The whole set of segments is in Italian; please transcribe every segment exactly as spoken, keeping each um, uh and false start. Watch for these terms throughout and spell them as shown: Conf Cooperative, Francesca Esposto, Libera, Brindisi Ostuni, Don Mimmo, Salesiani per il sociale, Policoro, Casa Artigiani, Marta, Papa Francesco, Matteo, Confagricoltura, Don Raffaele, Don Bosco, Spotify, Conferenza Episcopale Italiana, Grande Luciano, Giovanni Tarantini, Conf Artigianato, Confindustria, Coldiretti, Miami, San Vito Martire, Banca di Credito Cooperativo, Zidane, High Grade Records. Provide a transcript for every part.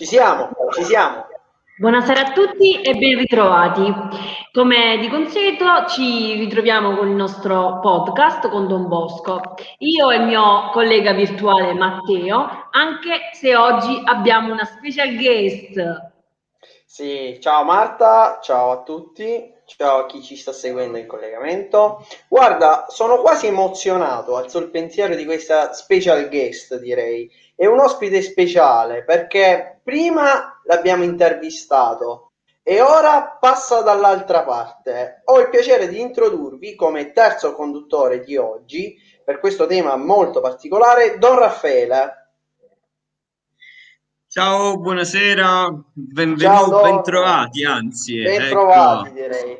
Ci siamo, ci siamo. Buonasera a tutti e ben ritrovati. Come di consueto ci ritroviamo con il nostro podcast con Don Bosco. Io e il mio collega virtuale Matteo, anche se oggi abbiamo una special guest. Sì, ciao Marta, ciao a tutti, ciao a chi ci sta seguendo in collegamento. Guarda, sono quasi emozionato al sol pensiero di questa special guest, direi. È un ospite speciale perché prima l'abbiamo intervistato e ora passa dall'altra parte. Ho il piacere di introdurvi come terzo conduttore di oggi, per questo tema molto particolare, Don Raffaele. Ciao, buonasera, benvenuti, Ciao, bentrovati anzi. Bentrovati, ecco. Direi.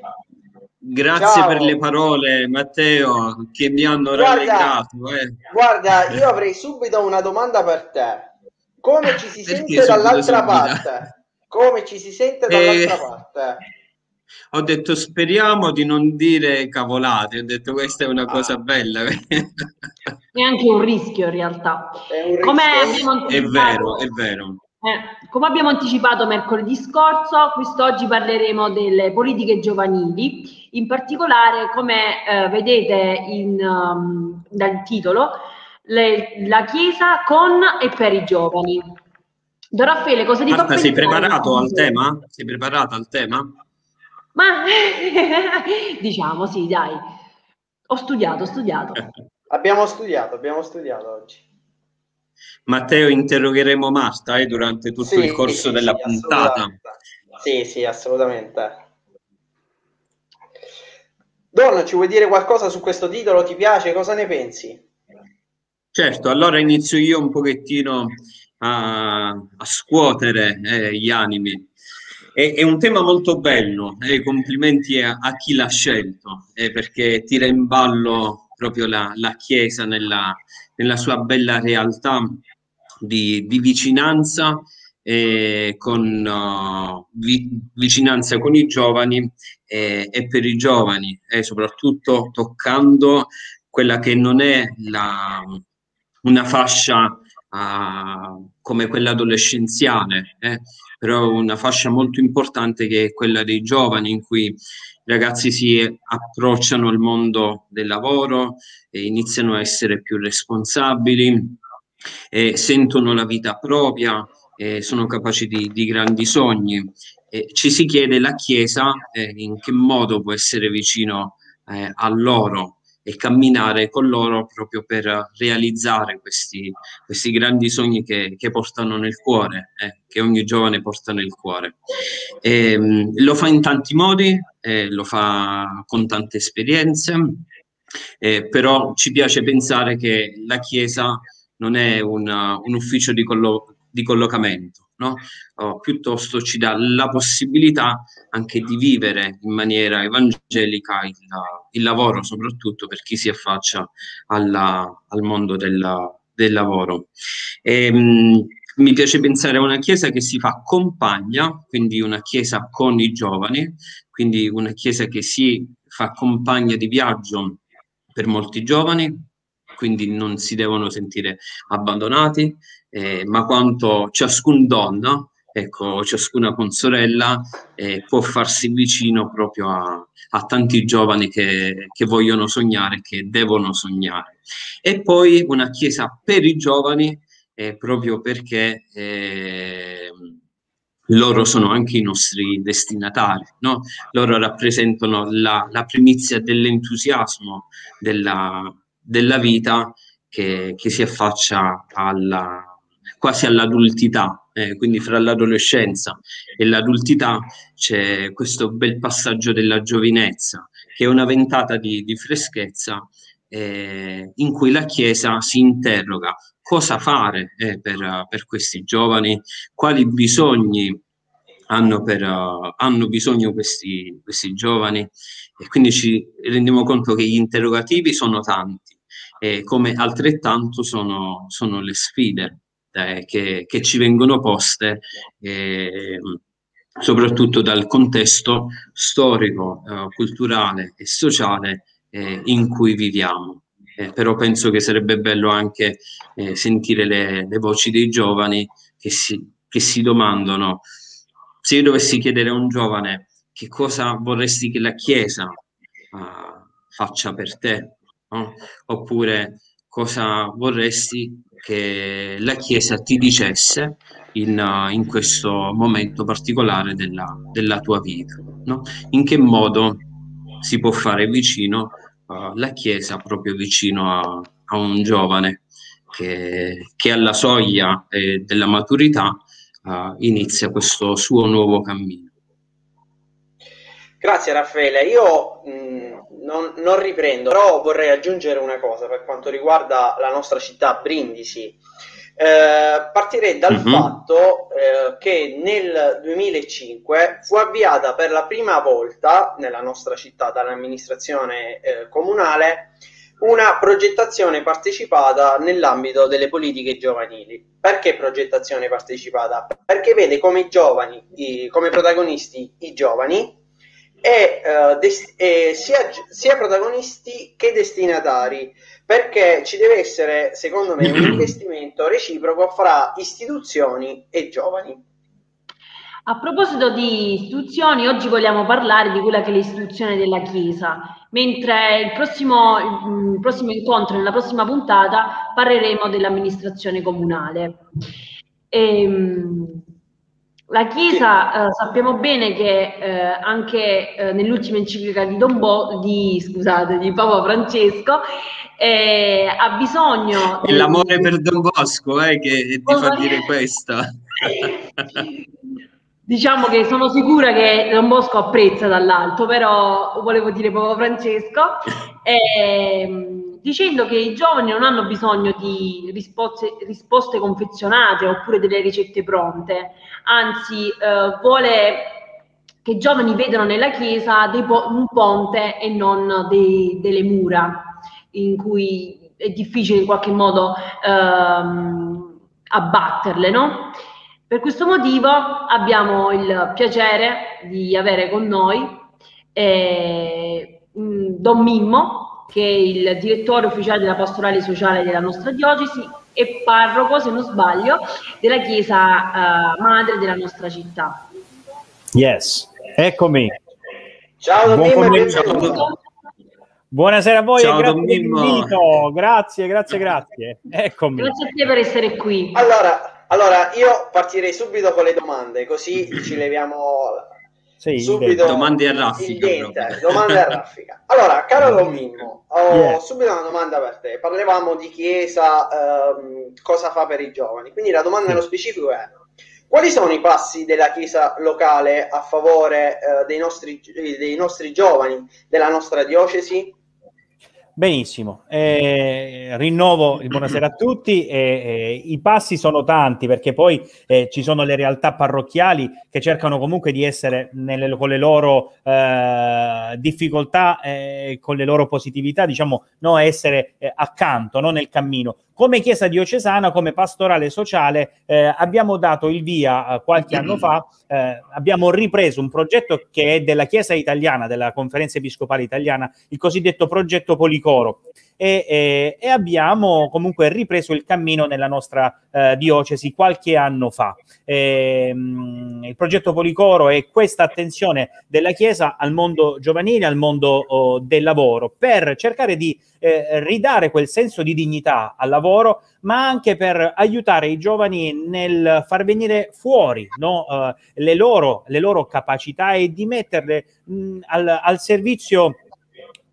Grazie Ciao. Per le parole, Matteo, che mi hanno guarda, rallegrato. Eh. Guarda, io avrei subito una domanda per te. Come ci si Perché sente dall'altra subito? parte? Come ci si sente dall'altra eh, parte? Ho detto speriamo di non dire cavolate, ho detto questa è una ah. cosa bella. È anche un rischio in realtà. È, un rischio. Come abbiamo è vero, è vero. Eh, come abbiamo anticipato mercoledì scorso, quest'oggi parleremo delle politiche giovanili, in particolare come eh, vedete in, um, dal titolo, le, la Chiesa con e per i giovani. Don Raffaele, cosa ti Marta, sei preparato al tema? Sei preparato al tema? Ma diciamo sì, dai, ho studiato, ho studiato. Abbiamo studiato, abbiamo studiato oggi. Matteo, interrogheremo Marta eh, durante tutto sì, il corso sì, della sì, puntata. Sì, sì, assolutamente. Don, ci vuoi dire qualcosa su questo titolo? Ti piace? Cosa ne pensi? Certo, allora inizio io un pochettino a, a scuotere eh, gli animi. È, è un tema molto bello, eh, complimenti a, a chi l'ha scelto, eh, perché tira in ballo proprio la, la Chiesa nella, nella sua bella realtà di, di vicinanza, eh, con, uh, vi, vicinanza con i giovani eh, e per i giovani, eh, soprattutto toccando quella che non è la, una fascia uh, come quella adolescenziale, eh, però una fascia molto importante che è quella dei giovani, in cui i ragazzi si approcciano al mondo del lavoro e iniziano a essere più responsabili, e sentono la vita propria, e sono capaci di, di grandi sogni. E ci si chiede la Chiesa eh, in che modo può essere vicino eh, a loro e camminare con loro proprio per realizzare questi, questi grandi sogni che, che portano nel cuore, eh, che ogni giovane porta nel cuore. E, lo fa in tanti modi, eh, lo fa con tante esperienze, eh, però ci piace pensare che la Chiesa non è una, un ufficio di, collo- di collocamento, no? Oh, piuttosto ci dà la possibilità anche di vivere in maniera evangelica il, il lavoro, soprattutto per chi si affaccia alla, al mondo della, del lavoro. E, mh, mi piace pensare a una Chiesa che si fa compagna, quindi una Chiesa con i giovani, quindi una Chiesa che si fa compagna di viaggio per molti giovani, quindi non si devono sentire abbandonati, eh, ma quanto ciascun donna, ecco, ciascuna consorella eh, può farsi vicino proprio a, a tanti giovani che, che vogliono sognare, che devono sognare. E poi una Chiesa per i giovani, eh, proprio perché eh, loro sono anche i nostri destinatari, no? Loro rappresentano la, la primizia dell'entusiasmo della della vita che, che si affaccia alla, quasi all'adultità, eh, quindi fra l'adolescenza e l'adultità c'è questo bel passaggio della giovinezza, che è una ventata di, di freschezza eh, in cui la Chiesa si interroga cosa fare eh, per, per questi giovani, quali bisogni hanno, per, uh, hanno bisogno questi, questi giovani, e quindi ci rendiamo conto che gli interrogativi sono tanti, eh, come altrettanto sono, sono le sfide eh, che, che ci vengono poste eh, soprattutto dal contesto storico, eh, culturale e sociale eh, in cui viviamo. Eh, però penso che sarebbe bello anche eh, sentire le, le voci dei giovani che si che si domandano, se io dovessi chiedere a un giovane che cosa vorresti che la Chiesa uh, faccia per te, no? Oppure cosa vorresti che la Chiesa ti dicesse in, uh, in questo momento particolare della, della tua vita, no? In che modo si può fare vicino uh, la Chiesa proprio vicino a, a un giovane che, che alla soglia eh, della maturità uh, inizia questo suo nuovo cammino. Grazie Raffaele, io mh, non, non riprendo, però vorrei aggiungere una cosa per quanto riguarda la nostra città Brindisi. Eh, partirei dal uh-huh. fatto eh, che nel duemilacinque fu avviata per la prima volta nella nostra città dall'amministrazione eh, comunale una progettazione partecipata nell'ambito delle politiche giovanili. Perché progettazione partecipata? Perché vede come i giovani, i, come protagonisti i giovani, e, uh, dest- e sia, sia protagonisti che destinatari, perché ci deve essere, secondo me, un investimento reciproco fra istituzioni e giovani. A proposito di istituzioni, oggi vogliamo parlare di quella che è l'istituzione della Chiesa, mentre il prossimo, il prossimo incontro, nella prossima puntata, parleremo dell'amministrazione comunale. Ehm... La Chiesa, eh, sappiamo bene che eh, anche eh, nell'ultima enciclica di, Don Bo, di, scusate, di Papa Francesco eh, ha bisogno... È l'amore di... per Don Bosco eh, che ti Don fa dire questo. Diciamo che sono sicura che Don Bosco apprezza dall'alto, però volevo dire Papa Francesco, eh, dicendo che i giovani non hanno bisogno di risposte, risposte confezionate oppure delle ricette pronte, anzi eh, vuole che i giovani vedano nella Chiesa dei po- un ponte e non dei, delle mura in cui è difficile in qualche modo ehm, abbatterle, no? Per questo motivo abbiamo il piacere di avere con noi eh, Don Mimmo, che è il direttore ufficiale della pastorale sociale della nostra diocesi e parroco, se non sbaglio, della chiesa uh, madre della nostra città. Yes, eccomi. Ciao Don Mimmo. Buonasera a voi. Ciao, e grazie dell'invito. Grazie, grazie, grazie. Eccomi. Grazie a te per essere qui. Allora, allora io partirei subito con le domande, così ci leviamo sì, subito domande a raffica. Domande a raffica. Allora, caro Don Mimmo, ho yeah. subito una domanda per te. Parlavamo di Chiesa, ehm, cosa fa per i giovani. Quindi la domanda nello specifico è: quali sono i passi della Chiesa locale a favore eh, dei nostri, dei nostri giovani, della nostra diocesi? Benissimo, eh, rinnovo il buonasera a tutti. Eh, eh, i passi sono tanti, perché poi eh, ci sono le realtà parrocchiali che cercano comunque di essere nelle, con le loro eh, difficoltà, eh, con le loro positività, diciamo, no, essere eh, accanto, no, nel cammino. Come Chiesa diocesana, come pastorale sociale, eh, abbiamo dato il via eh, qualche anno fa, eh, abbiamo ripreso un progetto che è della Chiesa italiana, della Conferenza Episcopale Italiana, il cosiddetto progetto Policoro, e, e, e abbiamo comunque ripreso il cammino nella nostra eh, diocesi qualche anno fa. E, mh, il progetto Policoro è questa attenzione della Chiesa al mondo giovanile, al mondo oh, del lavoro, per cercare di eh, ridare quel senso di dignità al lavoro, ma anche per aiutare i giovani nel far venire fuori, no, uh, le loro, le loro capacità, e di metterle mh, al, al servizio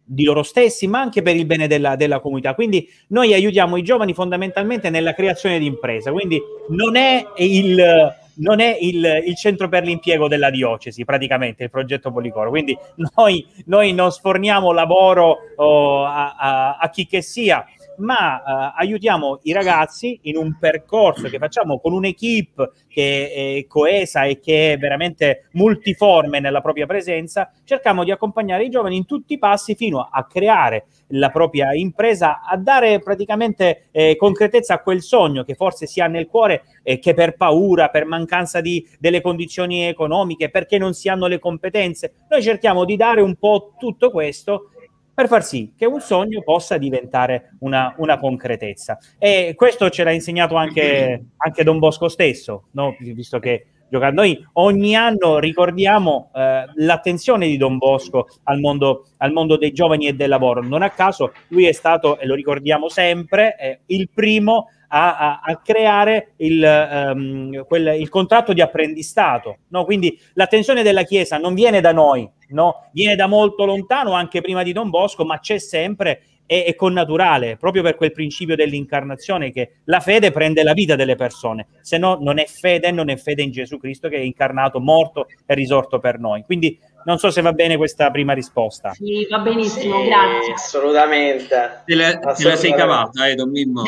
di loro stessi, ma anche per il bene della, della comunità. Quindi noi aiutiamo i giovani fondamentalmente nella creazione di impresa, quindi non è il... non è il, il centro per l'impiego della diocesi, praticamente, il progetto Policoro. Quindi noi, noi non sforniamo lavoro oh, a, a, a chi che sia, ma eh, aiutiamo i ragazzi in un percorso che facciamo con un'equipe che è coesa e che è veramente multiforme nella propria presenza. Cerchiamo di accompagnare i giovani in tutti i passi fino a creare la propria impresa, a dare praticamente eh, concretezza a quel sogno che forse si ha nel cuore e che per paura, per mancanza di, delle condizioni economiche, perché non si hanno le competenze. Noi cerchiamo di dare un po' tutto questo per far sì che un sogno possa diventare una, una concretezza. E questo ce l'ha insegnato anche, anche Don Bosco stesso, no? Visto che giocando noi ogni anno ricordiamo eh, l'attenzione di Don Bosco al mondo, al mondo dei giovani e del lavoro. Non a caso lui è stato, e lo ricordiamo sempre, eh, il primo a, a, a creare il, ehm, quel, il contratto di apprendistato, no? Quindi l'attenzione della Chiesa non viene da noi, no? Viene da molto lontano, anche prima di Don Bosco, ma c'è sempre e, e connaturale, proprio per quel principio dell'incarnazione, che la fede prende la vita delle persone, se no non è fede, non è fede in Gesù Cristo, che è incarnato, morto e risorto per noi. Quindi non so se va bene questa prima risposta. Sì, va benissimo, sì, grazie. Assolutamente. Te la, assolutamente. Te la sei cavata, eh, Don Mimmo.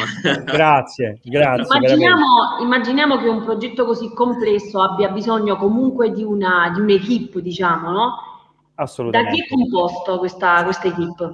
Grazie, grazie. Immaginiamo, immaginiamo che un progetto così complesso abbia bisogno comunque di una di un'equipe, diciamo, no? Assolutamente. Da chi è composto questa, questa equipe?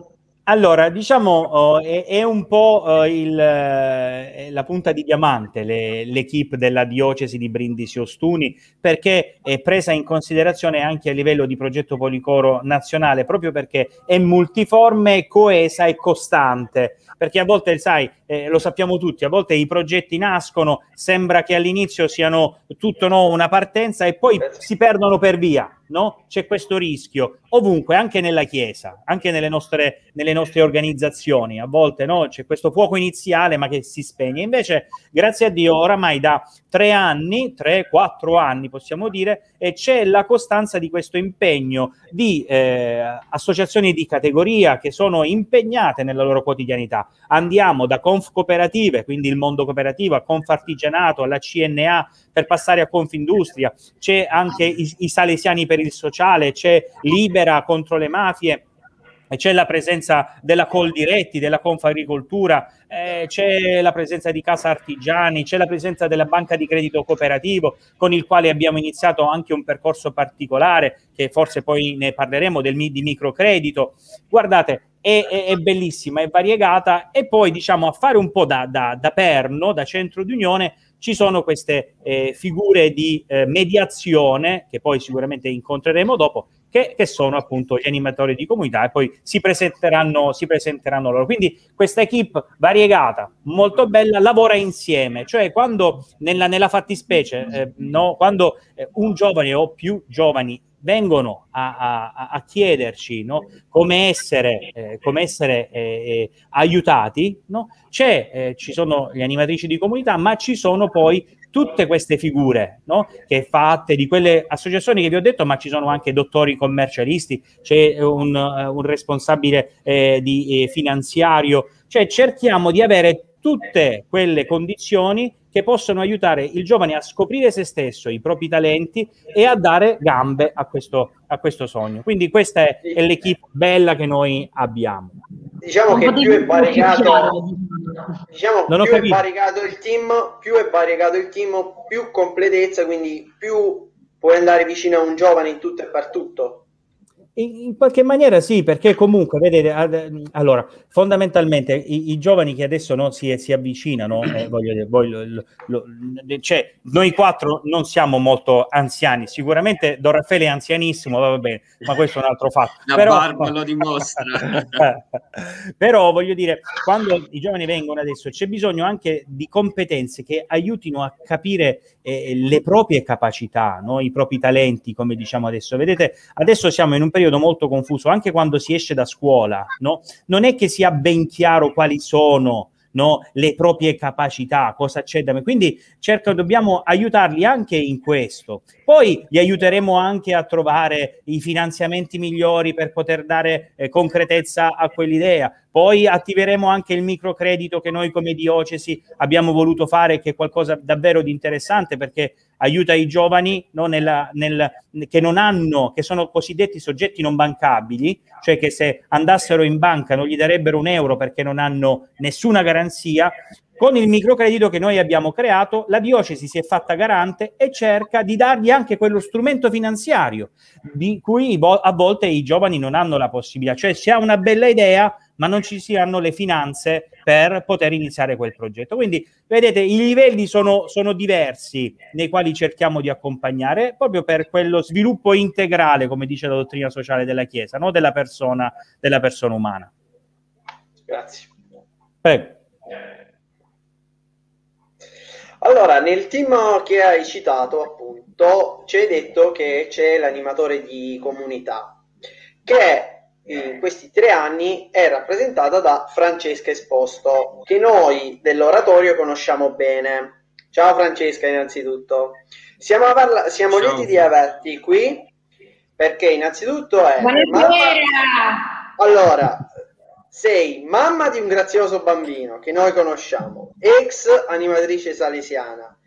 Allora, diciamo, oh, è, è un po' oh, il, eh, la punta di diamante l'equipe della diocesi di Brindisi Ostuni, perché è presa in considerazione anche a livello di progetto Policoro nazionale, proprio perché è multiforme, coesa e costante. Perché a volte, sai, eh, lo sappiamo tutti, a volte i progetti nascono, sembra che all'inizio siano tutto, no, una partenza, e poi si perdono per via. No? C'è questo rischio ovunque, anche nella Chiesa, anche nelle nostre, nelle nostre organizzazioni. A volte, no? C'è questo fuoco iniziale ma che si spegne. Invece, grazie a Dio, oramai da tre anni, tre, quattro anni possiamo dire, e c'è la costanza di questo impegno di eh, associazioni di categoria che sono impegnate nella loro quotidianità. Andiamo da Conf Cooperative, quindi il mondo cooperativo, a Conf Artigianato, alla C N A, per passare a Confindustria. C'è anche i, i Salesiani per il sociale, c'è Libera contro le mafie, c'è la presenza della Coldiretti, della Confagricoltura, eh, c'è la presenza di Casa Artigiani, c'è la presenza della Banca di Credito Cooperativo, con il quale abbiamo iniziato anche un percorso particolare, che forse poi ne parleremo, del, di microcredito. Guardate, è, è, è bellissima, è variegata, e poi diciamo a fare un po' da, da, da perno, da centro d'unione, ci sono queste eh, figure di eh, mediazione, che poi sicuramente incontreremo dopo, che, che sono appunto gli animatori di comunità, e poi si presenteranno, si presenteranno loro. Quindi questa equipe variegata, molto bella, lavora insieme, cioè quando nella, nella fattispecie, eh, no, quando eh, un giovane o più giovani vengono a, a, a chiederci, no, come essere, eh, come essere eh, eh, aiutati, no? C'è, eh, ci sono le animatrici di comunità, ma ci sono poi tutte queste figure, no, che fatte di quelle associazioni che vi ho detto, ma ci sono anche dottori commercialisti, c'è un, un responsabile eh, di, eh, finanziario, cioè cerchiamo di avere tutte quelle condizioni che possono aiutare il giovane a scoprire se stesso, i propri talenti, e a dare gambe a questo, a questo sogno. Quindi questa è, è l'equipe bella che noi abbiamo. Diciamo che più è variegato, diciamo, più è variegato il team, più è variegato il team, più completezza, quindi più puoi andare vicino a un giovane in tutto e per tutto. In qualche maniera sì, perché comunque, vedete, ad, allora, fondamentalmente i, i giovani che adesso non si, si avvicinano, eh, voglio, voglio, lo, lo, cioè, noi quattro non siamo molto anziani, sicuramente Don Raffaele è anzianissimo, va bene, ma questo è un altro fatto. La però, barba lo dimostra. Però voglio dire, quando i giovani vengono adesso c'è bisogno anche di competenze che aiutino a capire eh, le proprie capacità, no? I propri talenti, come diciamo adesso. Vedete, adesso siamo in un periodo molto confuso, anche quando si esce da scuola, no? Non è che sia ben chiaro quali sono, no, le proprie capacità, cosa c'è da me. Quindi cerca, dobbiamo aiutarli anche in questo. Poi li aiuteremo anche a trovare i finanziamenti migliori per poter dare eh, concretezza a quell'idea. Poi attiveremo anche il microcredito che noi come diocesi abbiamo voluto fare, che è qualcosa davvero di interessante, perché aiuta i giovani, no, nella, nel, che non hanno, che sono cosiddetti soggetti non bancabili, cioè che se andassero in banca non gli darebbero un euro perché non hanno nessuna garanzia. Con il microcredito che noi abbiamo creato, la diocesi si è fatta garante e cerca di dargli anche quello strumento finanziario di cui a volte i giovani non hanno la possibilità. Cioè, se ha una bella idea, ma non ci saranno le finanze per poter iniziare quel progetto. Quindi vedete, i livelli sono, sono diversi nei quali cerchiamo di accompagnare proprio per quello sviluppo integrale, come dice la dottrina sociale della Chiesa, no? della, persona, della persona umana. Grazie. Prego. Allora, nel team che hai citato, appunto, ci hai detto che c'è l'animatore di comunità, che in questi tre anni è rappresentata da Francesca Esposto, che noi dell'oratorio conosciamo bene. Ciao Francesca, innanzitutto. Siamo, parla- siamo lieti di averti qui, perché innanzitutto è... Buonasera! Mamma... Allora... Sei mamma di un grazioso bambino che noi conosciamo, ex animatrice salesiana.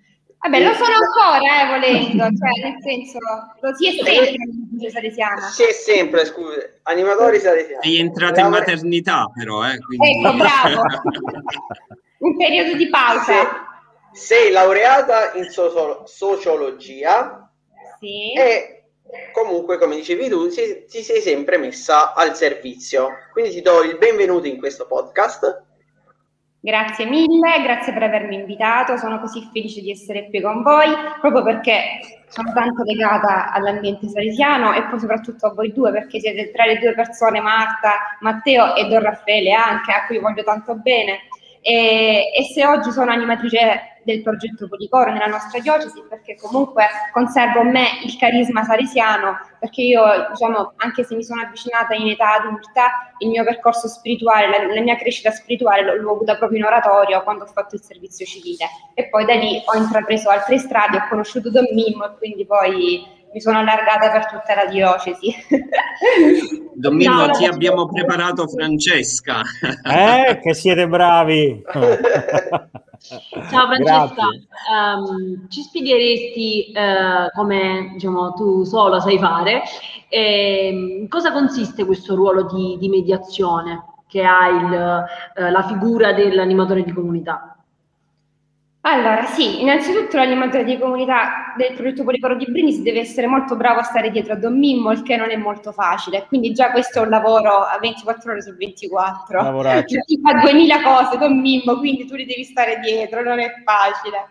Vabbè, lo sono ancora, eh, volendo, cioè, nel senso, lo si è sempre animatrice salesiana. Si è sempre, scusa, animatori salesiani. Sei entrata in maternità, però, eh. Quindi... Ecco, bravo. Un periodo di pausa. Sei, sei laureata in so- sociologia. Sì. E... comunque, come dicevi tu, si, ti sei sempre messa al servizio, quindi ti do il benvenuto in questo podcast. Grazie mille, grazie per avermi invitato, sono così felice di essere qui con voi, proprio perché sono tanto legata all'ambiente salesiano e poi soprattutto a voi due, perché siete tra le due persone, Marta, Matteo e Don Raffaele anche, a cui voglio tanto bene. E, e se oggi sono animatrice del progetto Policoro nella nostra diocesi, perché comunque conservo in me il carisma salesiano, perché io, diciamo, anche se mi sono avvicinata in età adulta, il mio percorso spirituale, la, la mia crescita spirituale l'ho, l'ho avuta proprio in oratorio quando ho fatto il servizio civile, e poi da lì ho intrapreso altre strade, ho conosciuto Don Mimmo e quindi poi mi sono allargata per tutta la diocesi. Don Mimmo, no, ti abbiamo preparato Francesca. Eh, che siete bravi. Ciao Francesca, um, ci spiegheresti uh, come, diciamo, tu sola sai fare, e cosa consiste questo ruolo di, di mediazione che ha il, uh, la figura dell'animatore di comunità? Allora, sì, innanzitutto l'animatore di comunità del progetto Policoro di Brindisi deve essere molto bravo a stare dietro a Don Mimmo, il che non è molto facile, quindi già questo è un lavoro a ventiquattro ore su ventiquattro. Lavoraccio. Ti fa duemila cose Don Mimmo, quindi tu li devi stare dietro, non è facile.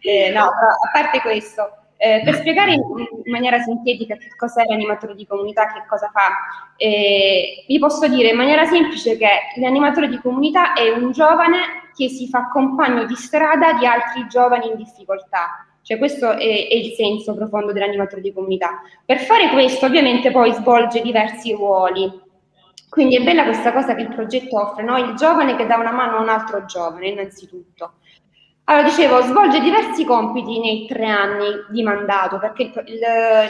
Eh, no, a parte questo, eh, per spiegare in, in maniera sintetica che cos'è l'animatore di comunità, che cosa fa, eh, vi posso dire in maniera semplice che l'animatore di comunità è un giovane che si fa compagno di strada di altri giovani in difficoltà. Cioè questo è, è il senso profondo dell'animatore di comunità. Per fare questo ovviamente poi svolge diversi ruoli. Quindi è bella questa cosa che il progetto offre, no? Il giovane che dà una mano a un altro giovane innanzitutto. Allora dicevo, svolge diversi compiti nei tre anni di mandato, perché il, il,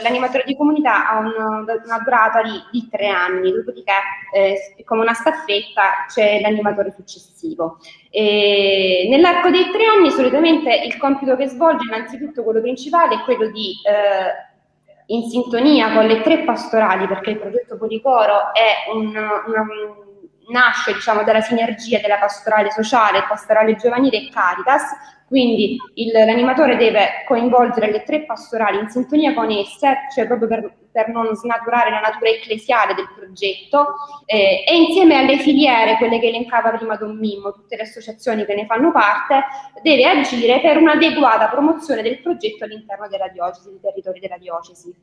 l'animatore di comunità ha un, una durata di, di tre anni, dopodiché eh, come una staffetta c'è l'animatore successivo. E nell'arco dei tre anni solitamente il compito che svolge, innanzitutto quello principale, è quello di, eh, in sintonia con le tre pastorali, perché il progetto Policoro è un... una, nasce, diciamo, dalla sinergia della pastorale sociale, pastorale giovanile e Caritas, quindi il, l'animatore deve coinvolgere le tre pastorali in sintonia con esse, cioè proprio per, per non snaturare la natura ecclesiale del progetto, eh, e insieme alle filiere, quelle che elencava prima Don Mimmo, tutte le associazioni che ne fanno parte, deve agire per un'adeguata promozione del progetto all'interno della diocesi, dei territori della diocesi.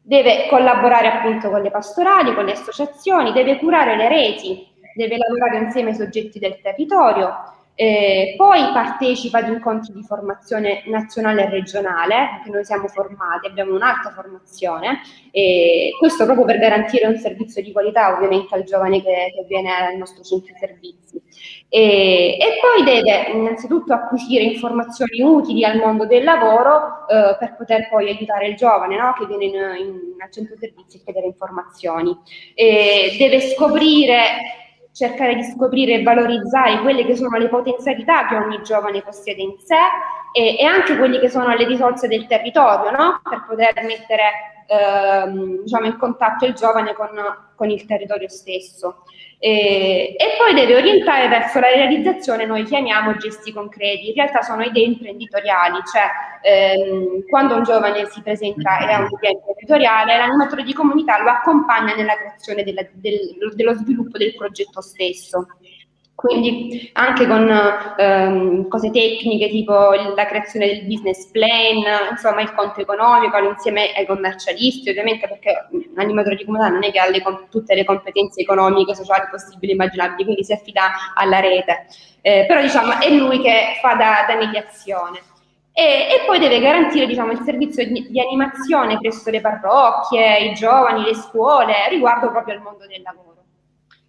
Deve collaborare appunto con le pastorali, con le associazioni, deve curare le reti, deve lavorare insieme ai soggetti del territorio, eh, poi partecipa ad incontri di formazione nazionale e regionale, perché noi siamo formati, abbiamo un'alta formazione, eh, questo proprio per garantire un servizio di qualità ovviamente al giovane che, che viene al nostro centro servizi. Eh, e poi deve innanzitutto acquisire informazioni utili al mondo del lavoro, eh, per poter poi aiutare il giovane, no? che viene in, in, al centro servizi e chiedere informazioni. Eh, deve scoprire... cercare di scoprire e valorizzare quelle che sono le potenzialità che ogni giovane possiede in sé e, e anche quelle che sono le risorse del territorio, no? Per poter mettere ehm, diciamo, in contatto il giovane con, con il territorio stesso. E, e poi deve orientare verso la realizzazione, noi chiamiamo gesti concreti, in realtà sono idee imprenditoriali, cioè ehm, quando un giovane si presenta e ha un'idea imprenditoriale, l'animatore di comunità lo accompagna nella creazione della, del, dello sviluppo del progetto stesso. Quindi anche con ehm, cose tecniche tipo la creazione del business plan, insomma il conto economico insieme ai commercialisti, ovviamente, perché l'animatore di comunità non è che ha le, tutte le competenze economiche, sociali possibili e immaginabili, quindi si affida alla rete. Eh, però diciamo è lui che fa da, da mediazione. E, e poi deve garantire, diciamo, il servizio di, di animazione presso le parrocchie, i giovani, le scuole, riguardo proprio al mondo del lavoro.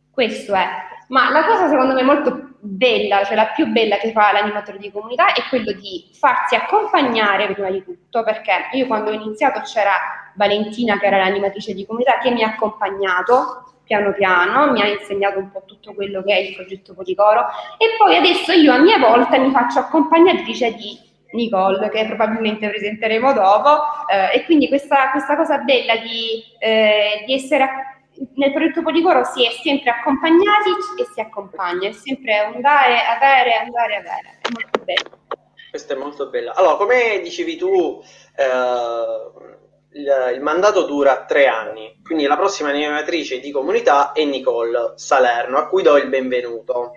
Questo è. Ma la cosa secondo me molto bella, cioè la più bella che fa l'animatore di comunità, è quello di farsi accompagnare prima di tutto, perché io quando ho iniziato c'era Valentina, che era l'animatrice di comunità, che mi ha accompagnato piano piano, mi ha insegnato un po' tutto quello che è il progetto Policoro, e poi adesso io a mia volta mi faccio accompagnatrice di Nicole, che probabilmente presenteremo dopo, eh, e quindi questa, questa cosa bella di, eh, di essere accompagnati. Nel progetto Policoro si è sempre accompagnati e si accompagna, è sempre andare, avere, andare, avere, è molto bello. Questo è molto bello. Allora, come dicevi tu, eh, il, il mandato dura tre anni, quindi la prossima animatrice di comunità è Nicole Salerno, a cui do il benvenuto.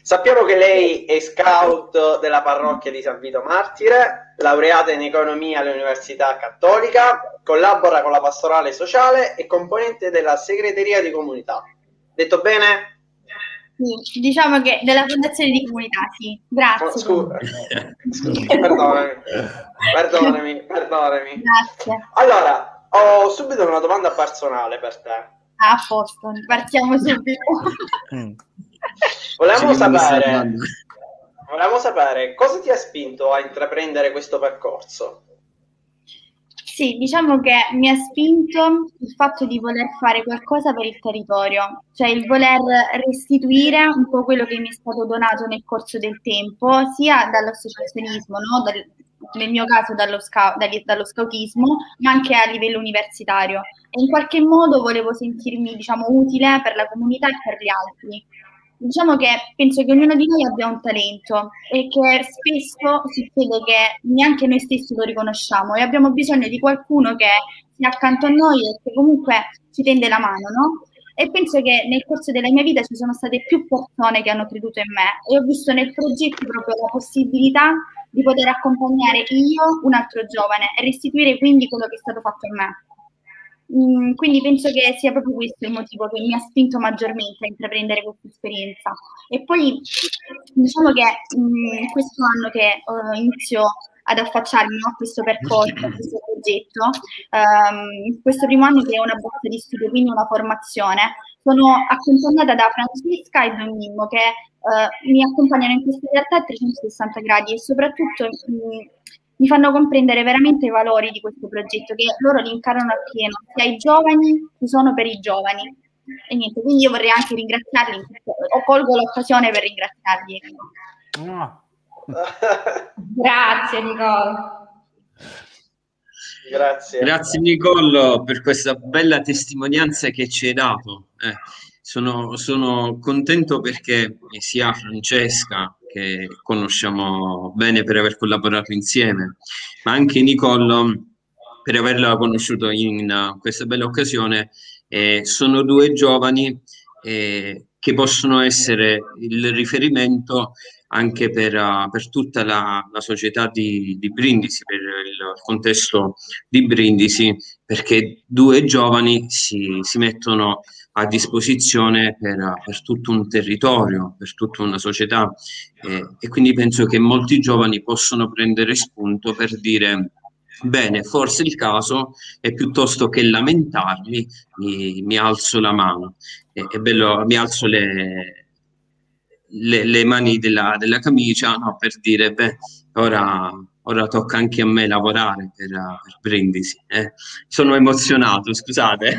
Sappiamo che lei è scout della parrocchia di San Vito Martire, laureata in economia all'Università Cattolica, collabora con la pastorale sociale e componente della segreteria di comunità. Detto bene? Sì, diciamo che della fondazione di comunità, sì. Grazie. Oh, scusa, perdonami, perdonami, perdonami. Grazie. Allora, ho subito una domanda personale per te. Ah, a posto, partiamo subito. Volevamo sapere, volevamo sapere cosa ti ha spinto a intraprendere questo percorso? Sì, diciamo che mi ha spinto il fatto di voler fare qualcosa per il territorio, cioè il voler restituire un po' quello che mi è stato donato nel corso del tempo, sia dall'associazionismo, no? Dal, nel mio caso dallo, scout, dallo scoutismo, ma anche a livello universitario. E in qualche modo volevo sentirmi, diciamo, utile per la comunità e per gli altri. Diciamo che penso che ognuno di noi abbia un talento e che spesso succede che neanche noi stessi lo riconosciamo e abbiamo bisogno di qualcuno che sia accanto a noi e che comunque ci tende la mano, no? E penso che nel corso della mia vita ci sono state più persone che hanno creduto in me e ho visto nel progetto proprio la possibilità di poter accompagnare io un altro giovane e restituire quindi quello che è stato fatto a me. Quindi penso che sia proprio questo il motivo che mi ha spinto maggiormente a intraprendere questa esperienza. E poi diciamo che mh, questo anno che uh, inizio ad affacciarmi a questo percorso, a questo progetto, um, questo primo anno che è una borsa di studio, quindi una formazione, sono accompagnata da Francesca e Don Mimmo, che uh, mi accompagnano in questa realtà a trecentosessanta gradi e soprattutto mh, mi fanno comprendere veramente i valori di questo progetto, che loro li incarnano appieno, sia i giovani che sono per i giovani. E niente, quindi io vorrei anche ringraziarli, o colgo l'occasione per ringraziarli. No. Grazie Nicole. Grazie. Grazie Nicole per questa bella testimonianza che ci hai dato. Eh, sono, sono contento perché sia Francesca, che conosciamo bene per aver collaborato insieme, ma anche Nicole per averla conosciuto in questa bella occasione. Eh, sono due giovani eh, che possono essere il riferimento anche per, uh, per tutta la, la società di, di Brindisi, per il contesto di Brindisi, perché due giovani si, si mettono a disposizione per, per tutto un territorio, per tutta una società, eh, e quindi penso che molti giovani possono prendere spunto per dire: bene, forse il caso è, piuttosto che lamentarmi, mi, mi alzo la mano, eh, è bello, mi alzo le, le, le mani della, della camicia, no, per dire: beh, ora... Ora tocca anche a me lavorare per, per Brindisi. Eh. Sono emozionato, scusate.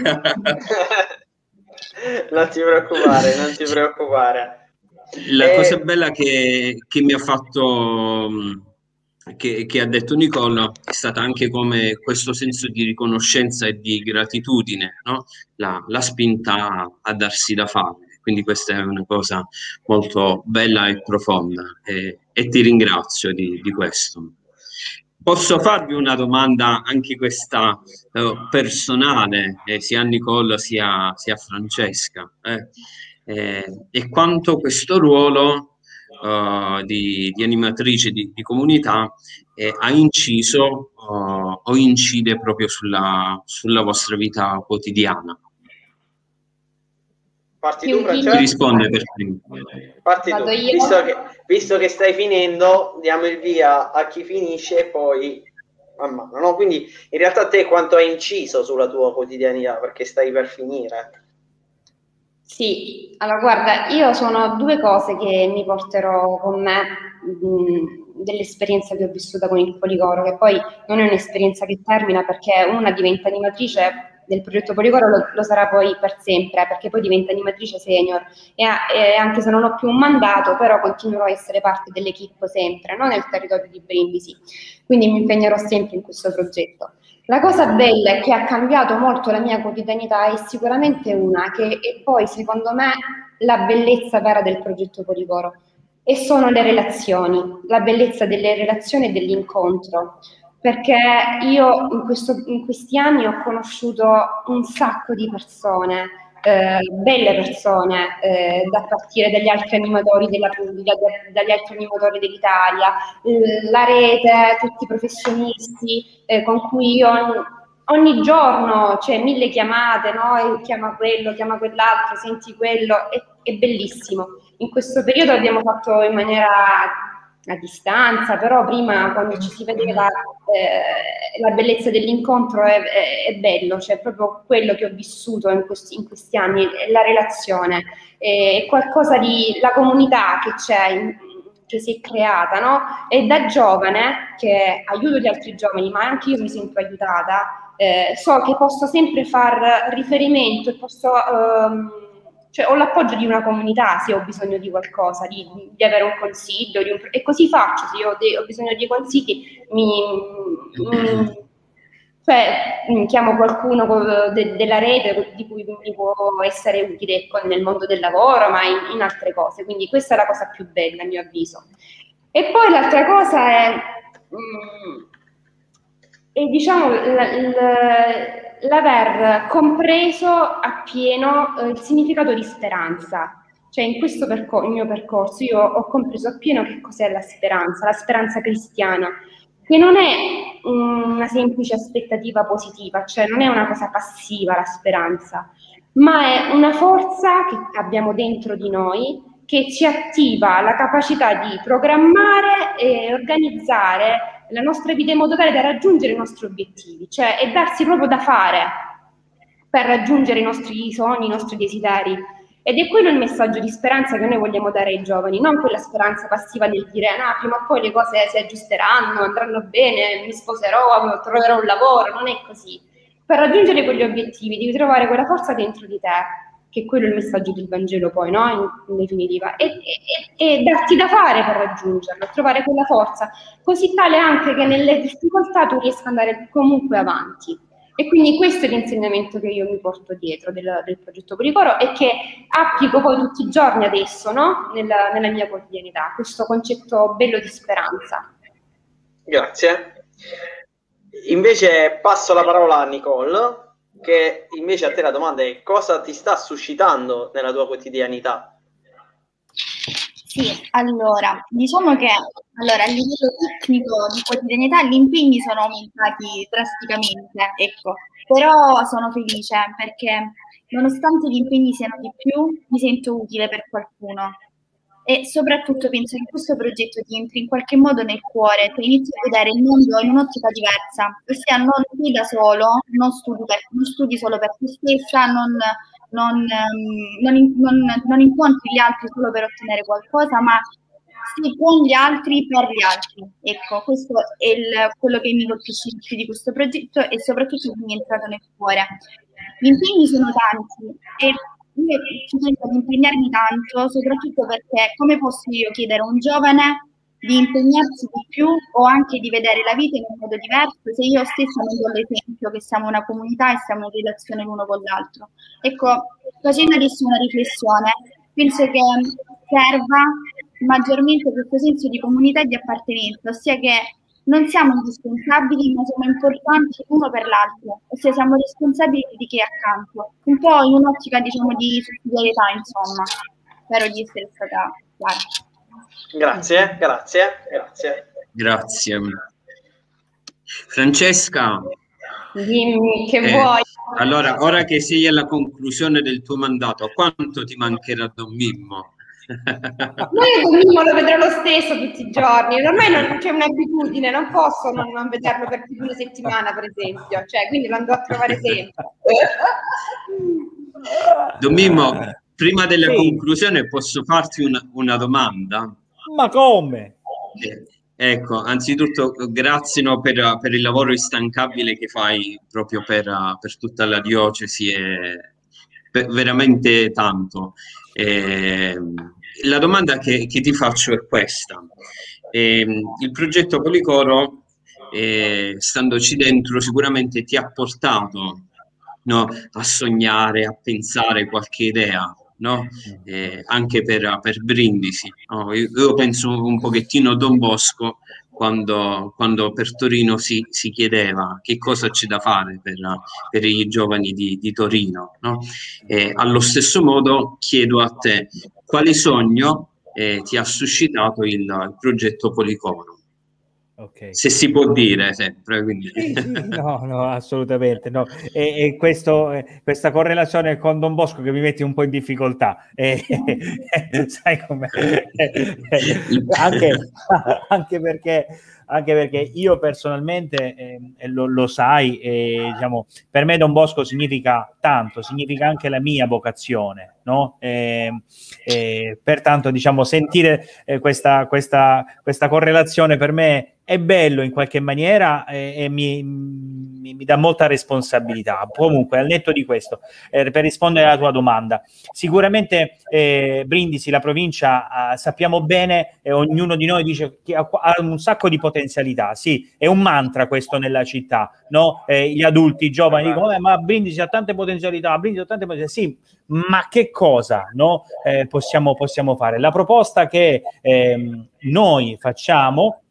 Non ti preoccupare, non ti preoccupare. La e... cosa bella che, che mi ha fatto che, che ha detto Nicola è stata anche come questo senso di riconoscenza e di gratitudine, no? la, la spinta a darsi da fare. Quindi questa è una cosa molto bella e profonda, e, e ti ringrazio di, di questo. Posso farvi una domanda, anche questa eh, personale, eh, sia a Nicola sia, sia a Francesca. Eh, eh, e quanto questo ruolo eh, di, di animatrice di, di comunità eh, ha inciso eh, o incide proprio sulla, sulla vostra vita quotidiana? Parti tu, Francesca? Chi risponde per prima? Parti tu. Visto che, visto che stai finendo, diamo il via a chi finisce e poi man mano, no? Quindi in realtà te quanto hai inciso sulla tua quotidianità, perché stai per finire. Sì, allora guarda, io sono due cose che mi porterò con me dell'esperienza che ho vissuta con il Policoro, che poi non è un'esperienza che termina, perché una diventa animatrice del progetto Policoro, lo, lo sarà poi per sempre, perché poi diventa animatrice senior e, e anche se non ho più un mandato, però continuerò a essere parte dell'equipe sempre, no? Nel territorio di Brindisi, quindi mi impegnerò sempre in questo progetto. La cosa bella è che ha cambiato molto la mia quotidianità è sicuramente una che è poi secondo me la bellezza vera del progetto Policoro, e sono le relazioni, la bellezza delle relazioni e dell'incontro. Perché io in, questo, in questi anni ho conosciuto un sacco di persone, eh, belle persone, eh, da partire dagli altri animatori della pubblica, dagli altri animatori dell'Italia, la rete, tutti i professionisti eh, con cui io ogni, ogni giorno c'è cioè, mille chiamate, no? Chiama quello, chiama quell'altro, senti quello, è, è bellissimo. In questo periodo abbiamo fatto in maniera a distanza, però prima quando ci si vedeva eh, la bellezza dell'incontro è, è, è bello, cioè proprio quello che ho vissuto in questi, in questi anni, la relazione, è qualcosa di, la comunità che c'è, che si è creata, no? E da giovane, che aiuto gli altri giovani, ma anche io mi sento aiutata, eh, so che posso sempre far riferimento e posso... Ehm, Cioè, ho l'appoggio di una comunità se ho bisogno di qualcosa, di, di avere un consiglio, di un, e così faccio, se io de, ho bisogno di consigli, mi, mi, cioè, mi chiamo qualcuno de, della rete di cui mi può essere utile nel mondo del lavoro, ma in, in altre cose, quindi questa è la cosa più bella a mio avviso. E poi l'altra cosa è, è diciamo, l, l, l'aver compreso appieno eh, il significato di speranza, cioè in questo percor- il mio percorso io ho compreso appieno che cos'è la speranza, la speranza cristiana, che non è um, una semplice aspettativa positiva, cioè non è una cosa passiva la speranza, ma è una forza che abbiamo dentro di noi che ci attiva la capacità di programmare e organizzare la nostra vita in modo tale da raggiungere i nostri obiettivi, cioè è darsi proprio da fare per raggiungere i nostri sogni, i nostri desideri. Ed è quello il messaggio di speranza che noi vogliamo dare ai giovani, non quella speranza passiva del dire no, prima o poi le cose si aggiusteranno, andranno bene, mi sposerò, troverò un lavoro, non è così. Per raggiungere quegli obiettivi devi trovare quella forza dentro di te, che è quello il messaggio del Vangelo poi, no? In, in definitiva, e, e, e darti da fare per raggiungerlo, trovare quella forza, così tale anche che nelle difficoltà tu riesca ad andare comunque avanti. E quindi questo è l'insegnamento che io mi porto dietro del, del progetto Policoro e che applico poi tutti i giorni adesso, no? Nella, nella mia quotidianità, questo concetto bello di speranza. Grazie. Invece passo la parola a Nicole, che invece a te la domanda è: cosa ti sta suscitando nella tua quotidianità? Sì, allora, diciamo che allora, a livello tecnico di quotidianità gli impegni sono aumentati drasticamente, ecco, però sono felice perché nonostante gli impegni siano di più, mi sento utile per qualcuno. E soprattutto penso che questo progetto ti entri in qualche modo nel cuore, che inizi a vedere il mondo in un'ottica diversa, ossia non sei da solo, non studi, per, non studi solo per te stessa, non, non, non, non, non incontri gli altri solo per ottenere qualcosa, ma sei con gli altri per gli altri. Ecco, questo è il, quello che mi colpisce più di questo progetto e soprattutto che mi è entrato nel cuore. Gli impegni sono tanti e io cerco di impegnarmi tanto, soprattutto perché come posso io chiedere a un giovane di impegnarsi di più o anche di vedere la vita in un modo diverso, se io stessa non do l'esempio che siamo una comunità e siamo in relazione l'uno con l'altro. Ecco, facendo adesso una riflessione, penso che serva maggiormente questo senso di comunità e di appartenenza, ossia che non siamo indispensabili, ma siamo importanti l'uno per l'altro, ossia siamo responsabili di chi è accanto, un po' in un'ottica, diciamo, di solidarietà, insomma. Spero di essere stata chiara. Grazie, grazie, grazie. Grazie. Francesca, dimmi che eh, vuoi. Allora, ora che sei alla conclusione del tuo mandato, quanto ti mancherà Don Mimmo? Noi Don Mimmo lo vedrò lo stesso tutti i giorni, ormai non c'è un'abitudine, non posso non, non vederlo per più di una settimana, per esempio, cioè, quindi lo andrò a trovare sempre. Don Mimmo, prima della sì. conclusione posso farti una, una domanda? Ma come? Eh, ecco, anzitutto grazie no, per, per il lavoro instancabile che fai proprio per, per tutta la diocesi, e per, veramente tanto. Eh, la domanda che, che ti faccio è questa. Eh, il progetto Policoro, eh, standoci dentro, sicuramente ti ha portato no, a sognare, a pensare qualche idea. No? Eh, anche per, per Brindisi, no? io, io penso un pochettino a Don Bosco quando, quando per Torino si, si chiedeva che cosa c'è da fare per, per i giovani di, di Torino, no? Eh, allo stesso modo chiedo a te quale sogno eh, ti ha suscitato il, il progetto Policoro. Okay. Se si può dire sempre, quindi. No, no, assolutamente no. E, e questo, questa correlazione con Don Bosco che mi metti un po' in difficoltà, e, e, sai com'è? Anche, anche perché anche perché io personalmente eh, lo, lo sai, eh, diciamo, per me Don Bosco significa tanto, significa anche la mia vocazione, no? Eh, eh, pertanto, diciamo, sentire eh, questa, questa, questa correlazione per me è bello in qualche maniera, eh, e mi, mi, mi dà molta responsabilità. Comunque, al netto di questo, eh, per rispondere alla tua domanda, sicuramente eh, Brindisi, la provincia, eh, sappiamo bene, eh, ognuno di noi dice che ha, ha un sacco di potenzialità, sì, è un mantra questo nella città, no? Eh, gli adulti, i giovani dicono, eh, ma Brindisi ha tante potenzialità, Brindisi ha tante potenzialità, sì, ma che cosa, no? eh, possiamo, possiamo fare? La proposta che eh, noi facciamo,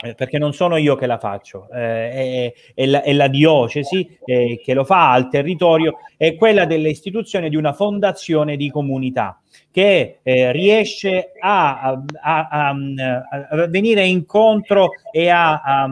perché non sono io che la faccio, eh, è, è, la, è la diocesi eh, che lo fa al territorio, è quella dell'istituzione di una fondazione di comunità che eh, riesce a, a, a, a venire incontro e a, a,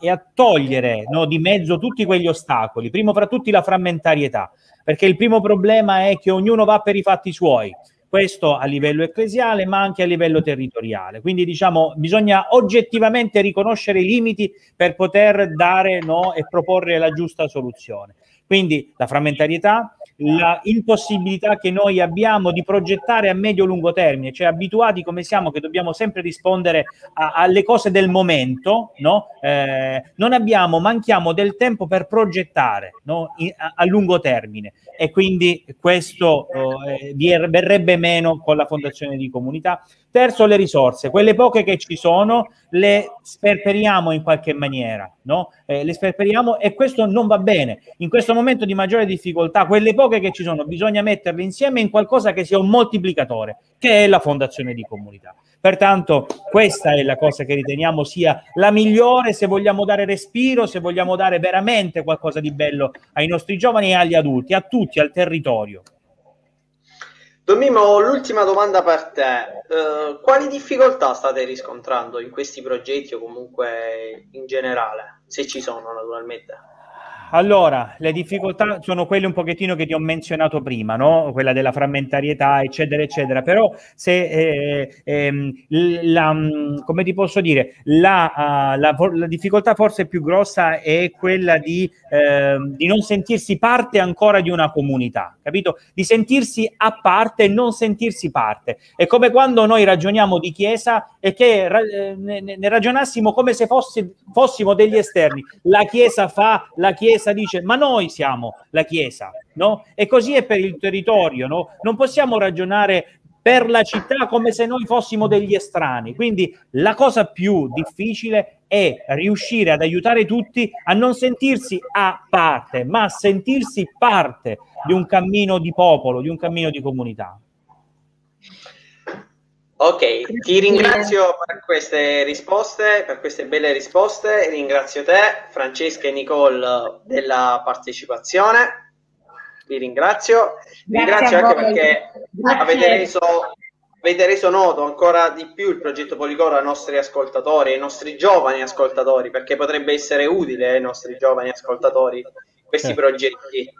e a togliere no, di mezzo tutti quegli ostacoli, primo fra tutti la frammentarietà, perché il primo problema è che ognuno va per i fatti suoi. Questo a livello ecclesiale, ma anche a livello territoriale. Quindi, diciamo, bisogna oggettivamente riconoscere i limiti per poter dare no, e proporre la giusta soluzione. Quindi la frammentarietà, l'impossibilità che noi abbiamo di progettare a medio-lungo termine, cioè abituati come siamo che dobbiamo sempre rispondere a, alle cose del momento, no? eh, non abbiamo, manchiamo del tempo per progettare no? In, a, a lungo termine, e quindi questo eh, verrebbe meno con la fondazione di comunità. Terzo, le risorse, quelle poche che ci sono le sperperiamo in qualche maniera, no? eh, le sperperiamo, e questo non va bene. In questo momento di maggiore difficoltà, quelle poche che ci sono bisogna metterle insieme in qualcosa che sia un moltiplicatore, che è la fondazione di comunità. Pertanto questa è la cosa che riteniamo sia la migliore se vogliamo dare respiro, se vogliamo dare veramente qualcosa di bello ai nostri giovani e agli adulti, a tutti, al territorio. Don Mimmo, l'ultima domanda per te. Eh, quali difficoltà state riscontrando in questi progetti o comunque in generale, se ci sono naturalmente? Allora, le difficoltà sono quelle un pochettino che ti ho menzionato prima, no? Quella della frammentarietà, eccetera, eccetera. Però se, eh, eh, la, come ti posso dire, la, la, la difficoltà forse più grossa è quella di, eh, di non sentirsi parte ancora di una comunità, capito? Di sentirsi a parte e non sentirsi parte. È come quando noi ragioniamo di chiesa e che eh, ne, ne ragionassimo come se fossi, fossimo degli esterni. La chiesa fa, la chiesa dice, ma noi siamo la Chiesa, no? E così è per il territorio, no? Non possiamo ragionare per la città come se noi fossimo degli estranei. Quindi la cosa più difficile è riuscire ad aiutare tutti a non sentirsi a parte, ma a sentirsi parte di un cammino di popolo, di un cammino di comunità. Ok, ti ringrazio per queste risposte, per queste belle risposte. Ringrazio te, Francesca e Nicole, della partecipazione. Vi ringrazio. Vi ringrazio anche perché avete reso, avete reso noto ancora di più il progetto Policoro ai nostri ascoltatori, ai nostri giovani ascoltatori, perché potrebbe essere utile ai nostri giovani ascoltatori questi eh. progetti.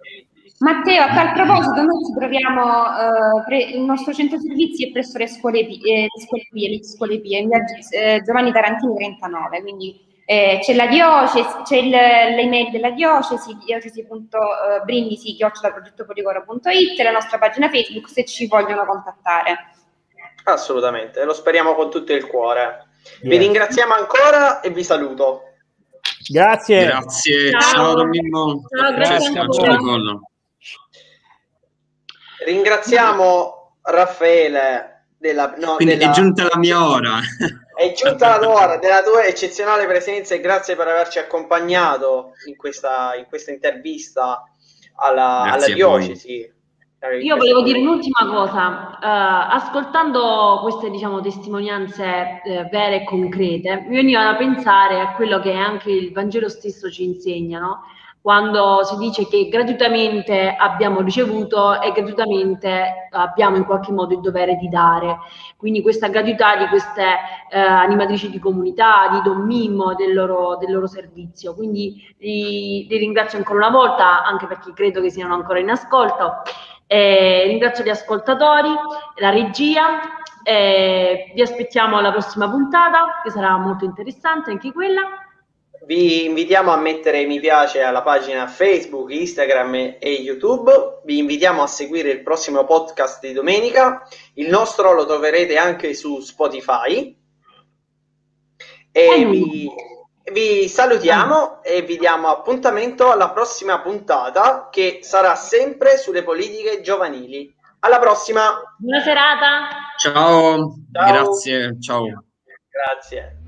Matteo, a tal proposito, noi ci troviamo, eh, pre, il nostro centro servizi è presso le Scuole Pia, eh, Scuole Pia, in via eh, Giovanni Tarantini trentanove, quindi eh, c'è la diocesi, c'è l'email della diocesi, diocesi punto brindisi chiocciola progetto policoro punto it, la nostra pagina Facebook se ci vogliono contattare. Assolutamente, lo speriamo con tutto il cuore. Yeah. Vi ringraziamo ancora e vi saluto. Grazie. Grazie, ciao, ciao Don Mimmo. Ciao, Francesca, ciao Nicole. Ringraziamo Raffaele della, no, quindi della, è giunta la mia ora è giunta la tua ora della tua eccezionale presenza, e grazie per averci accompagnato in questa, in questa intervista alla, alla diocesi. Io volevo dire un'ultima cosa, uh, ascoltando queste, diciamo, testimonianze eh, vere e concrete, mi veniva da pensare a quello che anche il Vangelo stesso ci insegna, no? Quando si dice che gratuitamente abbiamo ricevuto e gratuitamente abbiamo in qualche modo il dovere di dare. Quindi questa gratuità di queste eh, animatrici di comunità, di Don Mimmo, del loro, del loro servizio. Quindi li, li ringrazio ancora una volta, anche perché credo che siano ancora in ascolto. Eh, ringrazio gli ascoltatori, la regia. Eh, vi aspettiamo alla prossima puntata, che sarà molto interessante anche quella. Vi invitiamo a mettere mi piace alla pagina Facebook, Instagram e YouTube. Vi invitiamo a seguire il prossimo podcast di domenica. Il nostro lo troverete anche su Spotify. E vi, vi salutiamo e vi diamo appuntamento alla prossima puntata, che sarà sempre sulle politiche giovanili. Alla prossima! Buona serata! Ciao! Ciao. Grazie! Ciao! Grazie!